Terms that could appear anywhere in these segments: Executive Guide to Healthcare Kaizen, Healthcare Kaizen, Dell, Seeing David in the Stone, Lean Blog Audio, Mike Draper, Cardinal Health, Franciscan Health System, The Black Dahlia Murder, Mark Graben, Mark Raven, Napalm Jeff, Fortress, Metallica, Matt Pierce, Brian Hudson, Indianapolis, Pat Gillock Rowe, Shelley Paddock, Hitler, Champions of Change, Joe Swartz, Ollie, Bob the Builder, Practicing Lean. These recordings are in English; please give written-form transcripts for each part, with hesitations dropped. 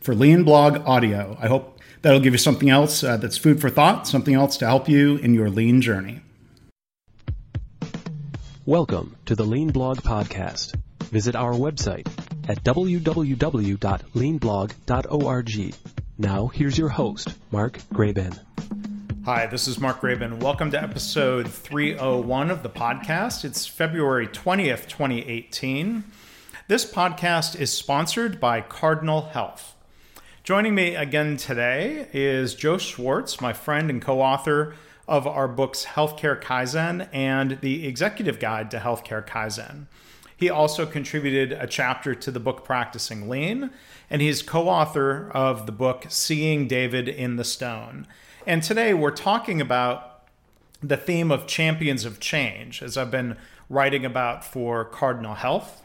for Lean Blog Audio. I hope that'll give you something else that's food for thought, something else to help you in your lean journey. Welcome to the Lean Blog Podcast. Visit our website at www.leanblog.org. Now, here's your host, Mark Graben. Hi, this is Mark Raven. Welcome to episode 301 of the podcast. It's February 20th, 2018. This podcast is sponsored by Cardinal Health. Joining me again today is Joe Swartz, my friend and co-author of our books Healthcare Kaizen and the Executive Guide to Healthcare Kaizen. He also contributed a chapter to the book Practicing Lean, and he's co-author of the book Seeing David in the Stone. And today we're talking about the theme of Champions of Change, as I've been writing about for Cardinal Health.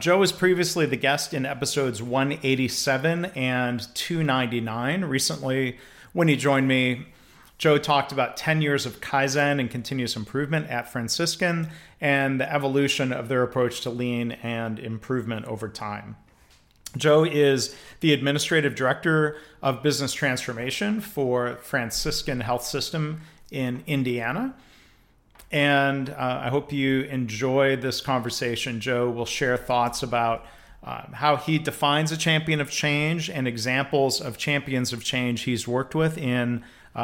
Joe was previously the guest in episodes 187 and 299. Recently, when he joined me, Joe talked about 10 years of Kaizen and continuous improvement at Franciscan and the evolution of their approach to lean and improvement over time. Joe is the administrative director of business transformation for Franciscan Health System in Indiana. And I hope you enjoy this conversation. Joe will share thoughts about how he defines a champion of change and examples of champions of change he's worked with in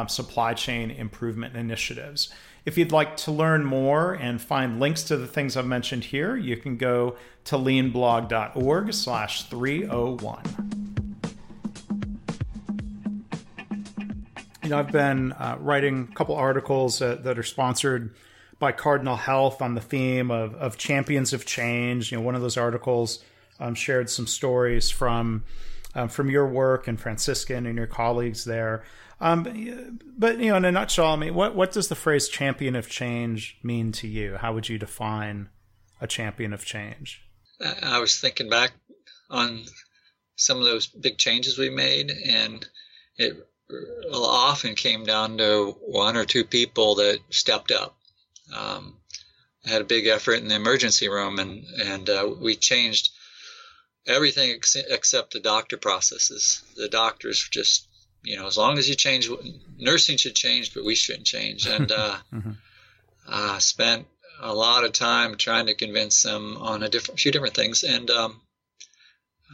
supply chain improvement initiatives. If you'd like to learn more and find links to the things I've mentioned here, you can go to leanblog.org/301. You know, I've been writing a couple articles that are sponsored by Cardinal Health on the theme of champions of change. You know, one of those articles shared some stories from your work and Franciscan and your colleagues there. But you know, in a nutshell, I mean, what does the phrase champion of change mean to you? How would you define a champion of change? I was thinking back on some of those big changes we made, and it often came down to one or two people that stepped up. Had a big effort in the emergency room, and we changed everything except the doctor processes. The doctors just, you know, as long as you change, nursing should change, but we shouldn't change. And spent a lot of time trying to convince them on a few different things. And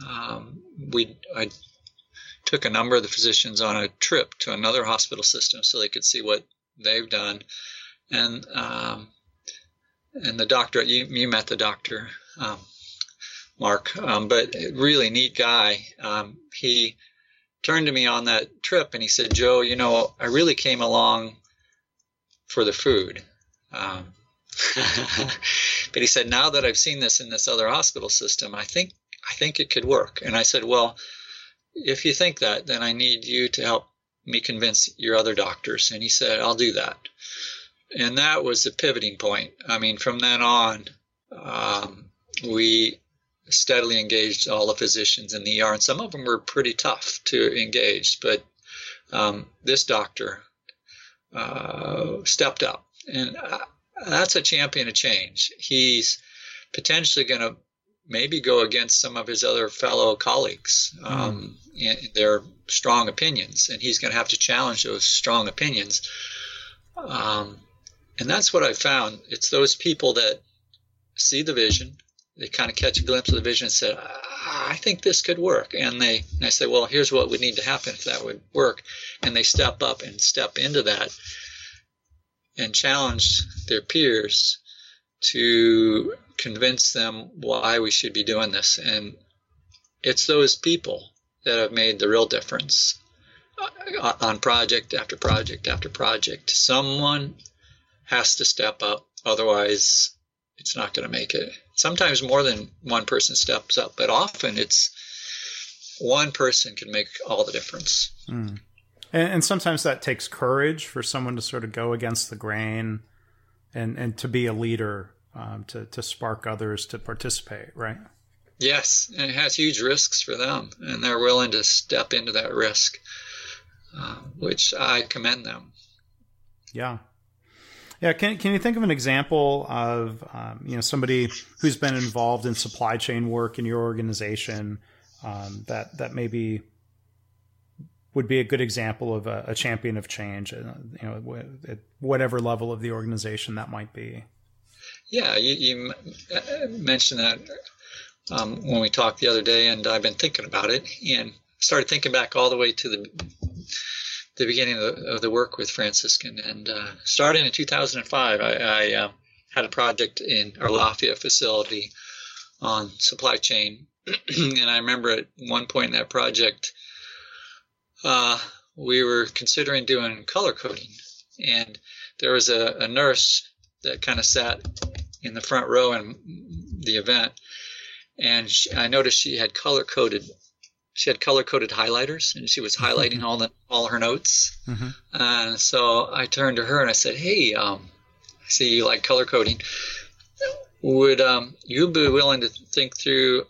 I took a number of the physicians on a trip to another hospital system so they could see what they've done. And the doctor, you met the doctor, Mark, but really neat guy. He turned to me on that trip and he said, "Joe, you know, I really came along for the food." But he said, "Now that I've seen this in this other hospital system, I think it could work." And I said, "Well, if you think that, then I need you to help me convince your other doctors." And he said, "I'll do that." And that was the pivoting point. I mean, from then on, we steadily engaged all the physicians in the ER, and some of them were pretty tough to engage. But this doctor stepped up, and that's a champion of change. He's potentially going to maybe go against some of his other fellow colleagues in their strong opinions, and he's going to have to challenge those strong opinions. And that's what I found. It's those people that see the vision, they kind of catch a glimpse of the vision and said, I think this could work. And I say, well, here's what would need to happen if that would work. And they step up and step into that and challenge their peers to convince them why we should be doing this. And it's those people that have made the real difference on project after project after project. Someone has to step up, otherwise it's not going to make it. Sometimes more than one person steps up, but often it's one person can make all the difference. Mm. And sometimes that takes courage for someone to sort of go against the grain and to be a leader, to spark others to participate, right? Yes, and it has huge risks for them, and they're willing to step into that risk, which I commend them. Yeah. Yeah, can you think of an example of somebody who's been involved in supply chain work in your organization that maybe would be a good example of a champion of change, at whatever level of the organization that might be? Yeah, you mentioned that when we talked the other day, and I've been thinking about it and started thinking back all the way to the beginning of the work with Franciscan, and starting in 2005, I had a project in our Lafayette facility on supply chain, and I remember at one point in that project, we were considering doing color coding, and there was a nurse that kind of sat in the front row in the event, and I noticed she had color-coded. She had color-coded highlighters, and she was highlighting mm-hmm. all her notes. Mm-hmm. And so I turned to her and I said, "Hey, I see you like color coding. Would you be willing to think through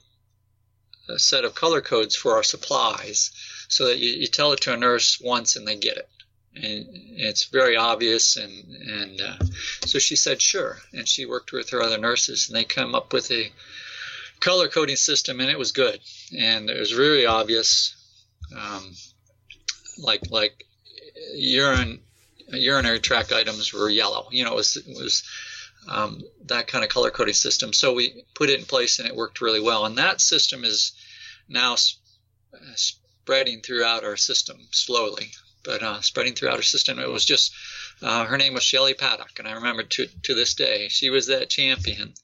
a set of color codes for our supplies so that you tell it to a nurse once and they get it, and it's very obvious?" And so she said, "Sure." And she worked with her other nurses, and they come up with a color coding system, and it was good, and it was really obvious, like urinary tract items were yellow. It was that kind of color coding system. So we put it in place, and it worked really well. And that system is now spreading throughout our system slowly, but spreading throughout our system. It was just her name was Shelley Paddock, and I remember to this day she was that champion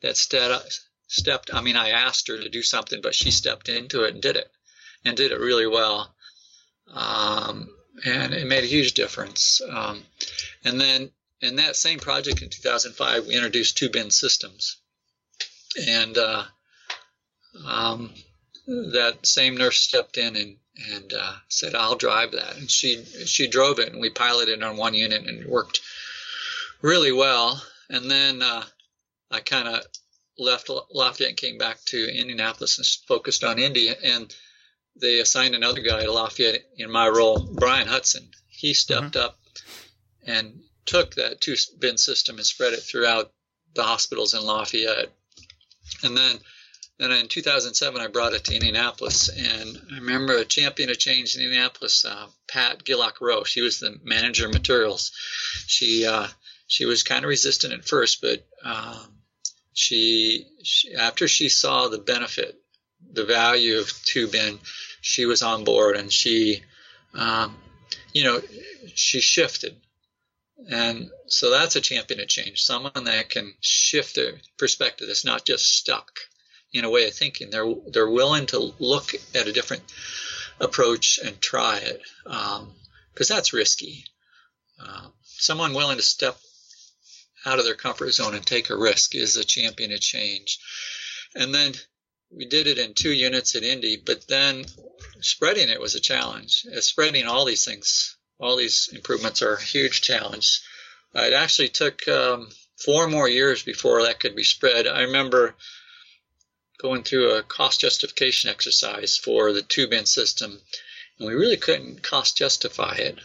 that stepped. I mean, I asked her to do something, but she stepped into it and did it really well. And it made a huge difference. And then in that same project in 2005, we introduced 2-bin systems. And that same nurse stepped in and said, "I'll drive that." And she drove it, and we piloted it on one unit, and it worked really well. And then I kind of left Lafayette and came back to Indianapolis and focused on India, and they assigned another guy to Lafayette in my role, Brian Hudson. He stepped mm-hmm. up and took that 2-bin system and spread it throughout the hospitals in Lafayette. And then in 2007, I brought it to Indianapolis, and I remember a champion of change in Indianapolis, Pat Gillock Rowe. She was the manager of materials. She was kind of resistant at first, but She after she saw the benefit, the value of 2-bin, she was on board, and she shifted. And so that's a champion of change, someone that can shift their perspective. That's not just stuck in a way of thinking. They're willing to look at a different approach and try it, because that's risky. Someone willing to step out of their comfort zone and take a risk is a champion of change. And then we did it in 2 units at Indy, but then spreading it was a challenge. Spreading all these things, all these improvements are a huge challenge. It actually took 4 more years before that could be spread. I remember going through a cost justification exercise for the 2-bin system, and we really couldn't cost justify it.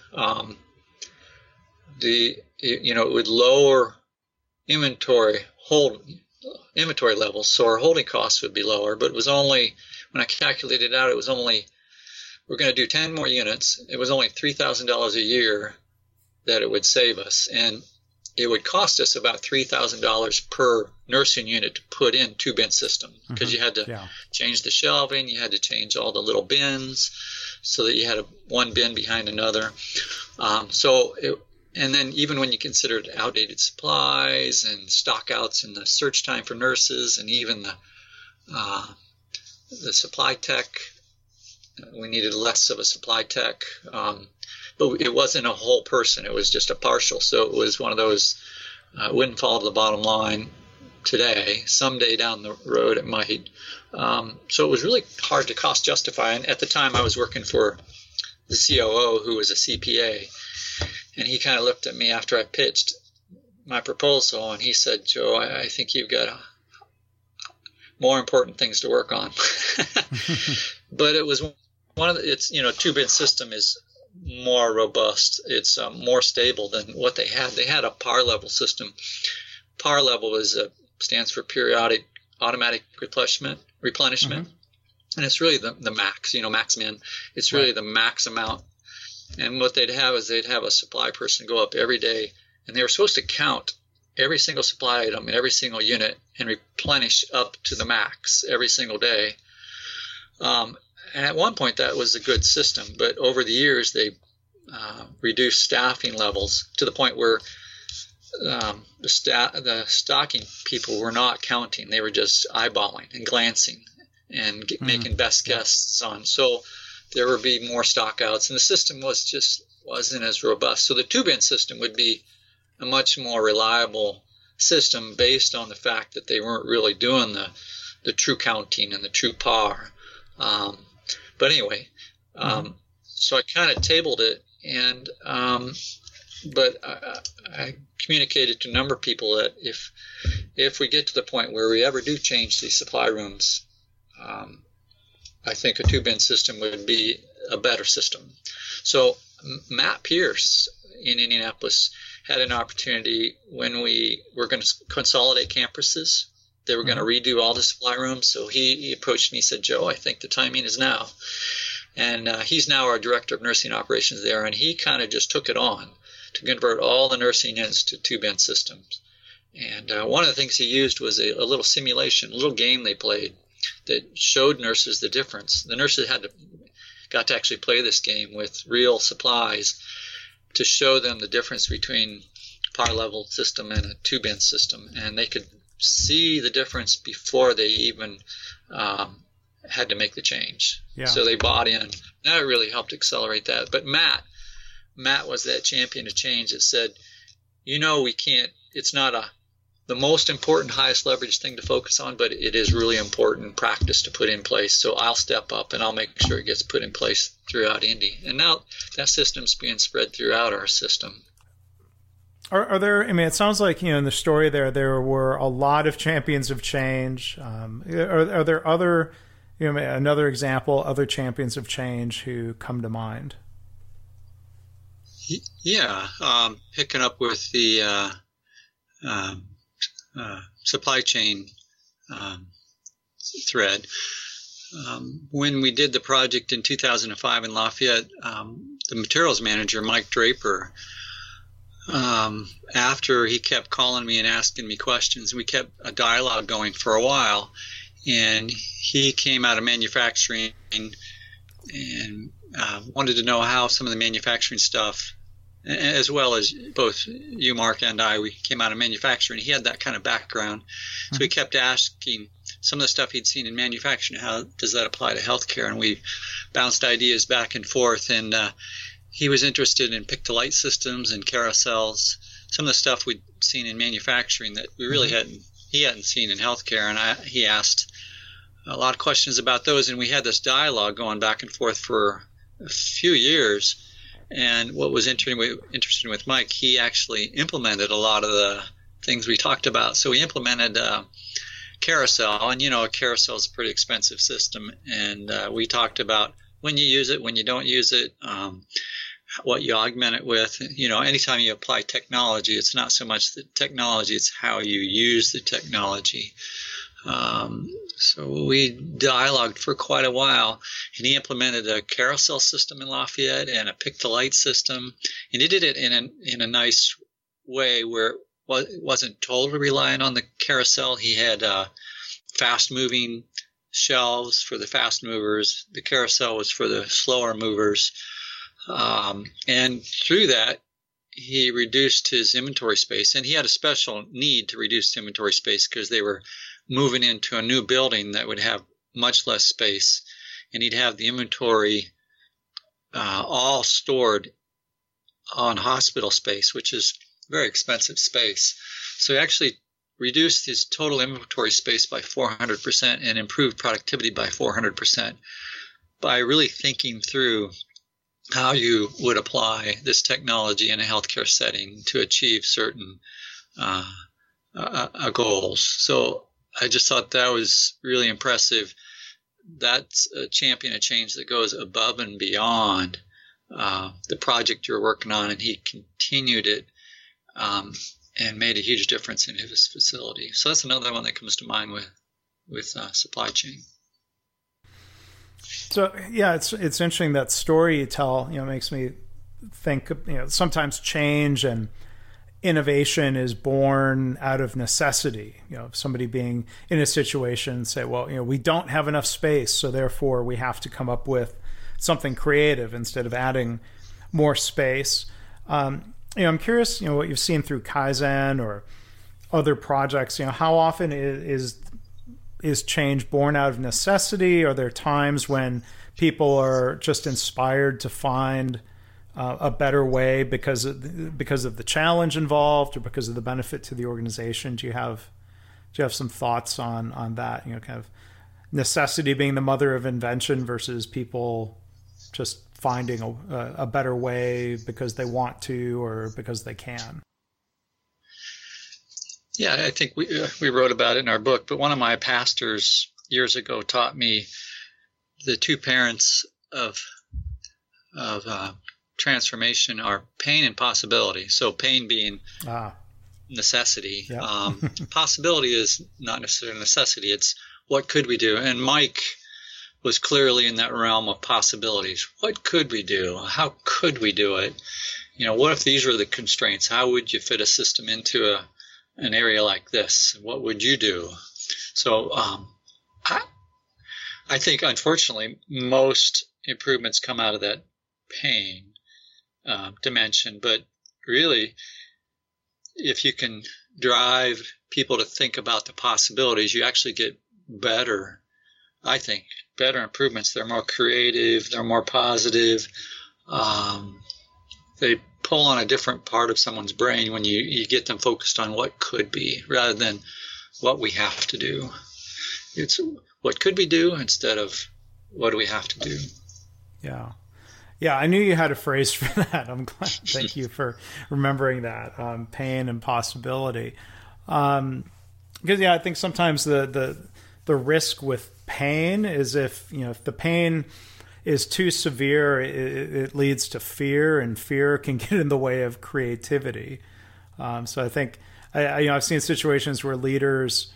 It would lower inventory levels, so our holding costs would be lower, but it was only, when I calculated it out, it was only, we're going to do 10 more units, it was only $3,000 a year that it would save us, and it would cost us about $3,000 per nursing unit to put in two bin system, because you had to change the shelving, you had to change all the little bins so that you had one bin behind another. And then even when you considered outdated supplies and stockouts and the search time for nurses and even the supply tech, we needed less of a supply tech, but it wasn't a whole person. It was just a partial. So it was one of those, wouldn't fall to the bottom line today. Someday down the road it might. So it was really hard to cost justify. And at the time I was working for the COO, who was a CPA, and he kind of looked at me after I pitched my proposal, and he said, "Joe, I think you've got more important things to work on." But it was one of the, it's, you know, two bin system is more robust. It's more stable than what they had. They had a PAR level system. PAR level is stands for periodic automatic replenishment. Mm-hmm. And it's really the max, you know, max min. It's really the max amount. And what they'd have is they'd have a supply person go up every day, and they were supposed to count every single supply item in every single unit and replenish up to the max every single day. And at one point, that was a good system. But over the years, they reduced staffing levels to the point where the stocking people were not counting. They were just eyeballing and glancing and making best guesses on. So there would be more stockouts, and the system wasn't as robust. So the two-bin system would be a much more reliable system based on the fact that they weren't really doing the true counting and the true PAR. But anyway, so I kind of tabled it, and but I communicated to a number of people that if we get to the point where we ever do change these supply rooms, I think a two-bin system would be a better system. So Matt Pierce in Indianapolis had an opportunity when we were going to consolidate campuses. They were going to redo all the supply rooms. So he approached me and said, "Joe, I think the timing is now." And he's now our director of nursing operations there, and he kind of just took it on to convert all the nursing units to two-bin systems. And one of the things he used was a little simulation, a little game they played that showed nurses the difference. The nurses got to actually play this game with real supplies to show them the difference between PAR level system and a two-bin system. And they could see the difference before they even had to make the change. Yeah. So they bought in. That really helped accelerate that. But Matt was that champion of change that said, you know, we can't, it's not the most important, highest leverage thing to focus on, but it is really important practice to put in place. So I'll step up and I'll make sure it gets put in place throughout Indy. And now that system's being spread throughout our system. Are there, I mean, it sounds like, you know, in the story there were a lot of champions of change. Are there other, you know, another example, other champions of change who come to mind? Yeah. Picking up with the, supply chain thread. When we did the project in 2005 in Lafayette, the materials manager, Mike Draper, after he kept calling me and asking me questions, we kept a dialogue going for a while, and he came out of manufacturing and wanted to know how some of the manufacturing stuff, as well as both you, Mark, and I, we came out of manufacturing. He had that kind of background. So we kept asking some of the stuff he'd seen in manufacturing, how does that apply to healthcare? And we bounced ideas back and forth. And he was interested in pick-to-light systems and carousels, some of the stuff we'd seen in manufacturing that we really hadn't seen in healthcare. And he asked a lot of questions about those. And we had this dialogue going back and forth for a few years. And what was interesting with Mike, he actually implemented a lot of the things we talked about. So he implemented carousel, and, you know, a carousel is a pretty expensive system. And we talked about when you use it, when you don't use it, what you augment it with. You know, anytime you apply technology, it's not so much the technology, it's how you use the technology. So we dialogued for quite a while, and he implemented a carousel system in Lafayette and a pick-to-light system, and he did it in a nice way where wasn't totally relying on the carousel. He had fast-moving shelves for the fast movers. The carousel was for the slower movers. And through that, he reduced his inventory space. And he had a special need to reduce inventory space because they were moving into a new building that would have much less space. And he'd have the inventory all stored on hospital space, which is very expensive space. So he actually reduced his total inventory space by 400% and improved productivity by 400% by really thinking through how you would apply this technology in a healthcare setting to achieve certain goals. So I just thought that was really impressive. That's a champion of change that goes above and beyond the project you're working on, and he continued it and made a huge difference in his facility. So that's another one that comes to mind with supply chain. So yeah, it's interesting that story you tell. You know, makes me think. You know, sometimes change and innovation is born out of necessity. You know, somebody being in a situation, say, well, you know, we don't have enough space, so therefore we have to come up with something creative instead of adding more space. You know, I'm curious, you know, what you've seen through Kaizen or other projects. You know, how often is change born out of necessity? Are there times when people are just inspired to find a better way because of the challenge involved or because of the benefit to the organization? Do you have some thoughts on that? You know, kind of necessity being the mother of invention versus people just finding a better way because they want to or because they can. Yeah, I think we wrote about it in our book, but one of my pastors years ago taught me the two parents of transformation are pain and possibility. So pain being necessity. Yeah. Possibility is not necessarily necessity. It's what could we do? And Mike was clearly in that realm of possibilities. What could we do? How could we do it? You know, what if these were the constraints? How would you fit a system into an area like this? What would you do? So I think, unfortunately, most improvements come out of that pain dimension. But really, if you can drive people to think about the possibilities, you actually get better, I think, better improvements. They're more creative. They're more positive. They pull on a different part of someone's brain when you get them focused on what could be rather than what we have to do. It's what could we do instead of what do we have to do. Yeah. Yeah, I knew you had a phrase for that. I'm glad. Thank you for remembering that. Pain and possibility. Because, yeah, I think sometimes the risk with pain is if the pain is too severe, it leads to fear, and fear can get in the way of creativity. So I think I've seen situations where leaders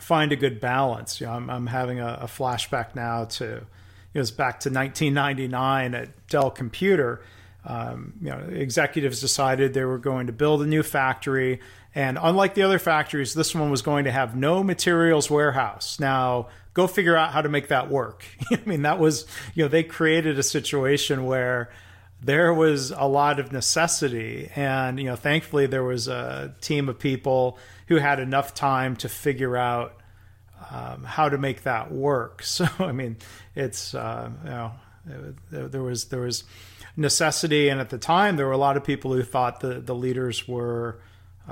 find a good balance. You know, I'm having a flashback now to it was back to 1999 at Dell Computer. You know, executives decided they were going to build a new factory, and unlike the other factories, this one was going to have no materials warehouse. Now, go figure out how to make that work. I mean, that was, you know, they created a situation where there was a lot of necessity, and, you know, thankfully there was a team of people who had enough time to figure out how to make that work. So, I mean, it's you know, there was necessity, and at the time there were a lot of people who thought the leaders were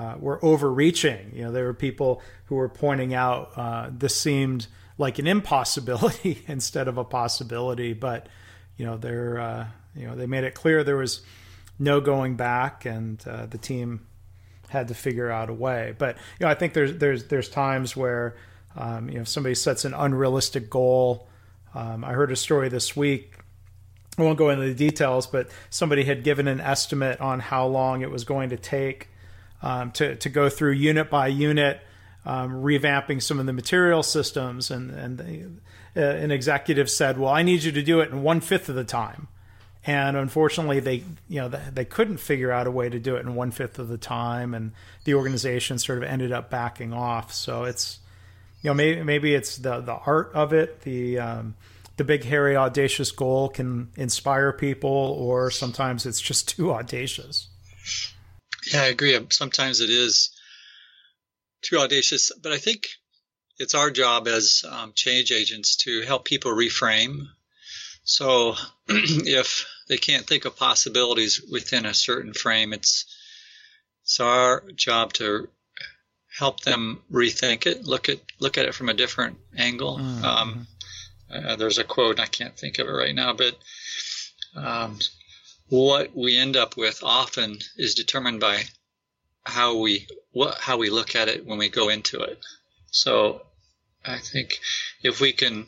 overreaching. You know, there were people who were pointing out this seemed like an impossibility instead of a possibility. But you know, they made it clear there was no going back, and the team had to figure out a way. But you know, I think there's times where you know, if somebody sets an unrealistic goal. I heard a story this week. I won't go into the details, but somebody had given an estimate on how long it was going to take to go through unit by unit, revamping some of the material systems. And an executive said, well, I need you to do it in 1/5 of the time. And unfortunately, they couldn't figure out a way to do it in 1/5 of the time, and the organization sort of ended up backing off. So it's, maybe it's the art of it. The big, hairy, audacious goal can inspire people, or sometimes it's just too audacious. Yeah, I agree. Sometimes it is too audacious, but I think it's our job as change agents to help people reframe. So if they can't think of possibilities within a certain frame, it's our job to help them rethink it, look at it from a different angle. Mm-hmm. There's a quote, and I can't think of it right now, but what we end up with often is determined by how we look at it when we go into it. So I think if we can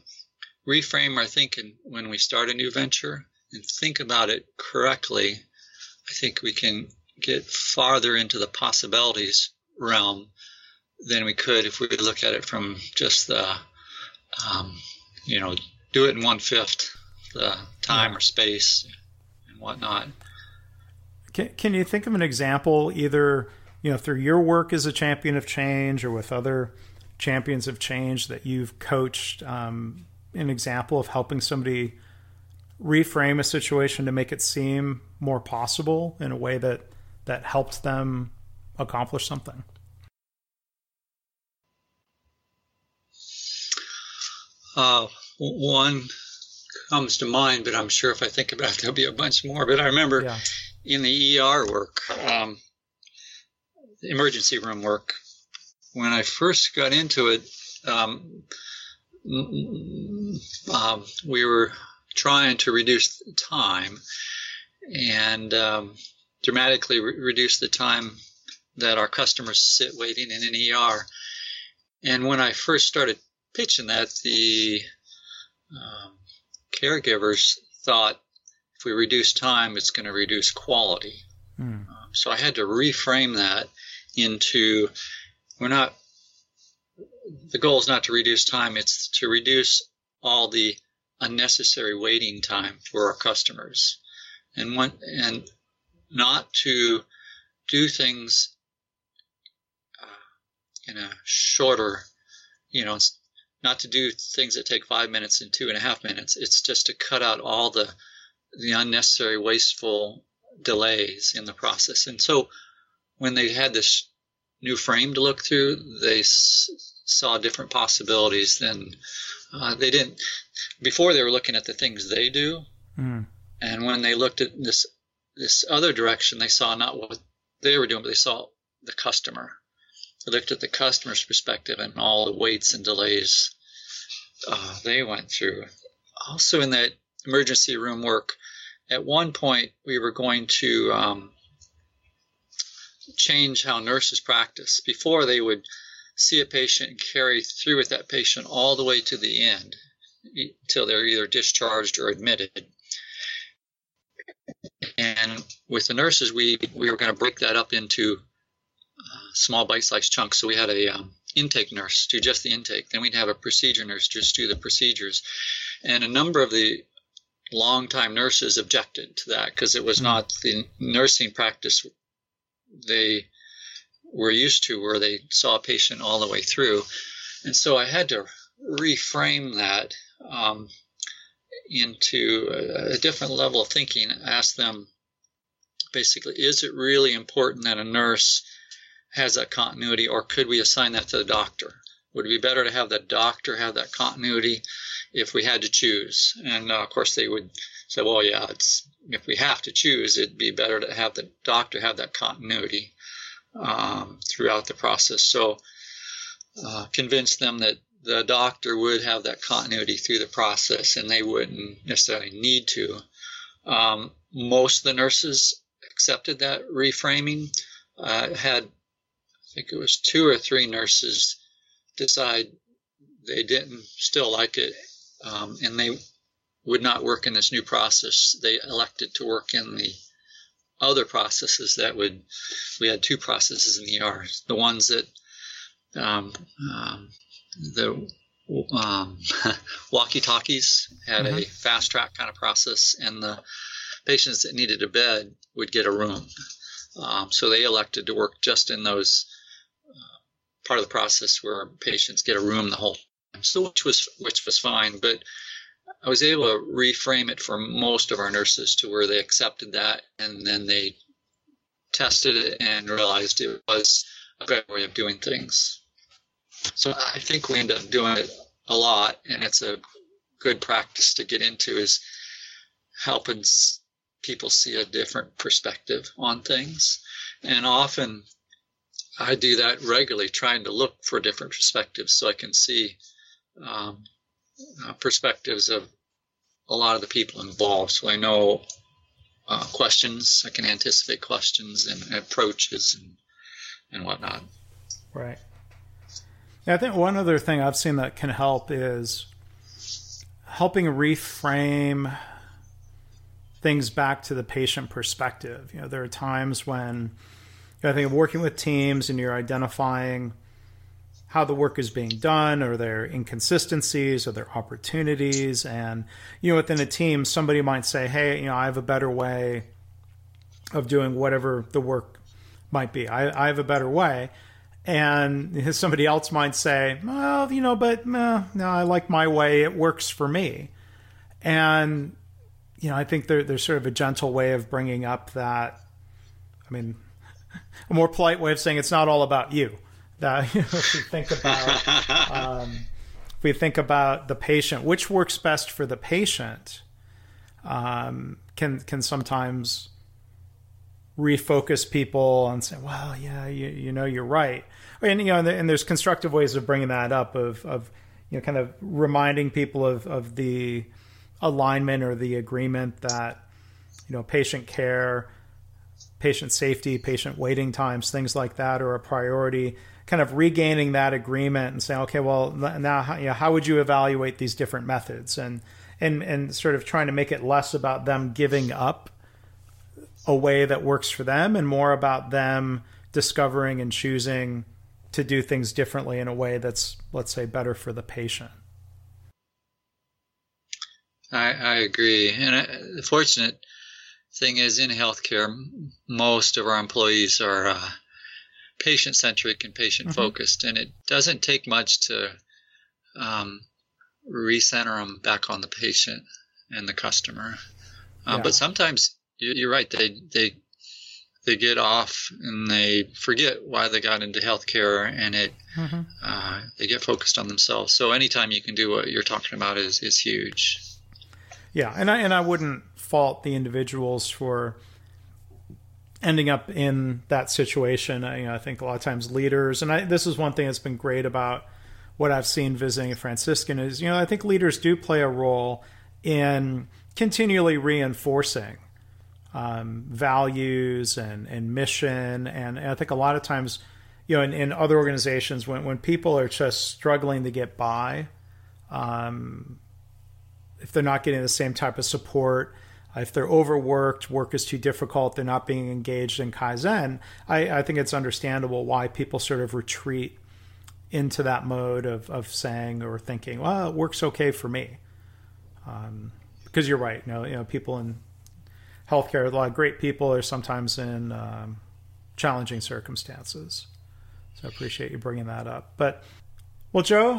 reframe our thinking when we start a new venture and think about it correctly, I think we can get farther into the possibilities realm than we could if we look at it from just the, do it in 1/5 the time or space and whatnot. Can you think of an example either, through your work as a champion of change or with other champions of change that you've coached, an example of helping somebody reframe a situation to make it seem more possible in a way that helps them accomplish something? One comes to mind, but I'm sure if I think about it, there'll be a bunch more. But I remember in the ER work, emergency room work, when I first got into it, we were trying to reduce time and dramatically reduce the time that our customers sit waiting in an ER. And when I first started pitching that, the caregivers thought if we reduce time, it's going to reduce quality. Mm. So I had to reframe that into the goal is not to reduce time, it's to reduce all the unnecessary waiting time for our customers, and not to do things in a shorter, not to do things that take 5 minutes and 2.5 minutes. It's just to cut out all the unnecessary wasteful delays in the process. And so when they had this new frame to look through, they saw different possibilities than they didn't. Before, they were looking at the things they do. Mm. And when they looked at this other direction, they saw not what they were doing, but they saw the customer. They looked at the customer's perspective and all the waits and delays they went through. Also in that emergency room work, at one point we were going to change how nurses practice. Before, they would see a patient and carry through with that patient all the way to the end until they're either discharged or admitted. And with the nurses, we were going to break that up into small bite-sized chunks. So we had a intake nurse do just the intake. Then we'd have a procedure nurse just do the procedures. And a number of the longtime nurses objected to that because it was not the nursing practice they were used to, where they saw a patient all the way through. And so I had to reframe that into a different level of thinking. Ask them basically, is it really important that a nurse has that continuity, or could we assign that to the doctor? Would it be better to have the doctor have that continuity if we had to choose? And of course they would say, well, yeah, if we have to choose, it'd be better to have the doctor have that continuity throughout the process. So convince them that the doctor would have that continuity through the process and they wouldn't necessarily need to. Most of the nurses accepted that reframing. I think it was 2 or 3 nurses decide they didn't still like it, and they would not work in this new process. They elected to work in the other processes we had 2 processes in the ER. The ones that walkie-talkies had a fast track kind of process, and the patients that needed a bed would get a room. So they elected to work just in those part of the process where patients get a room the whole time, so which was fine. But I was able to reframe it for most of our nurses to where they accepted that, and then they tested it and realized it was a better way of doing things. So I think we end up doing it a lot, and it's a good practice to get into, is helping people see a different perspective on things. And often I do that regularly, trying to look for different perspectives so I can see perspectives of a lot of the people involved. So I know questions, I can anticipate questions and approaches and whatnot. Right. Yeah, I think one other thing I've seen that can help is helping reframe things back to the patient perspective. You know, there are times when, I think, of working with teams and you're identifying how the work is being done, or their inconsistencies or their opportunities. And, you know, within a team, somebody might say, hey, you know, I have a better way of doing whatever the work might be. I have a better way. And somebody else might say, well, you know, but no, I like my way. It works for me. And, you know, I think there's sort of a gentle way of bringing up that, a more polite way of saying it's not all about you. That, you know, if we think about the patient, which works best for the patient, can sometimes refocus people and say, well, yeah, you know, you're right. And, you know, and there's constructive ways of bringing that up, of you know, kind of reminding people of the alignment or the agreement that, you know, patient care, patient safety, patient waiting times, things like that are a priority. Kind of regaining that agreement and saying, okay, well, now, you know, how would you evaluate these different methods? And sort of trying to make it less about them giving up a way that works for them and more about them discovering and choosing to do things differently in a way that's, let's say, better for the patient. I agree. And the fortunate thing is, in healthcare, most of our employees are patient-centric and patient-focused, mm-hmm. and it doesn't take much to recenter them back on the patient and the customer. Yeah. But sometimes you're right. They get off and they forget why they got into healthcare, and it mm-hmm. They get focused on themselves. So anytime you can do what you're talking about is huge. Yeah, and I wouldn't fault the individuals for ending up in that situation. You know, I think a lot of times leaders, and this is one thing that's been great about what I've seen visiting a Franciscan is, you know, I think leaders do play a role in continually reinforcing values and mission. And I think a lot of times, you know, in other organizations, when people are just struggling to get by, if they're not getting the same type of support, if they're overworked, work is too difficult, they're not being engaged in Kaizen, I think it's understandable why people sort of retreat into that mode of saying or thinking, well, it works okay for me. Because you're right, you know, people in healthcare, a lot of great people are sometimes in challenging circumstances. So I appreciate you bringing that up. But, well, Joe,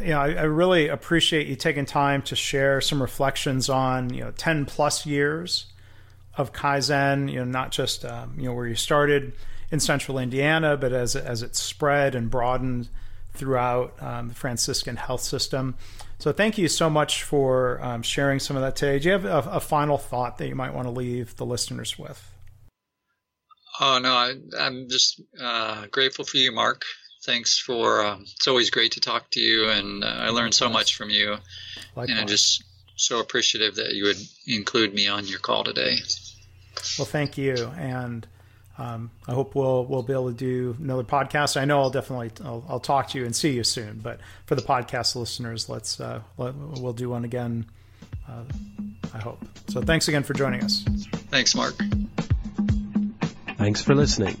you know, I really appreciate you taking time to share some reflections on, you know, 10 plus years of Kaizen, you know, not just, you know, where you started in Central Indiana, but as it spread and broadened throughout the Franciscan Health System. So thank you so much for sharing some of that today. Do you have a final thought that you might want to leave the listeners with? Oh, no, I'm just grateful for you, Mark. Thanks for, it's always great to talk to you, and I learned so much from you. Likewise. And I'm just so appreciative that you would include me on your call today. Well, thank you. And I hope we'll be able to do another podcast. I know I'll talk to you and see you soon, but for the podcast listeners, we'll do one again, I hope. So thanks again for joining us. Thanks, Mark. Thanks for listening.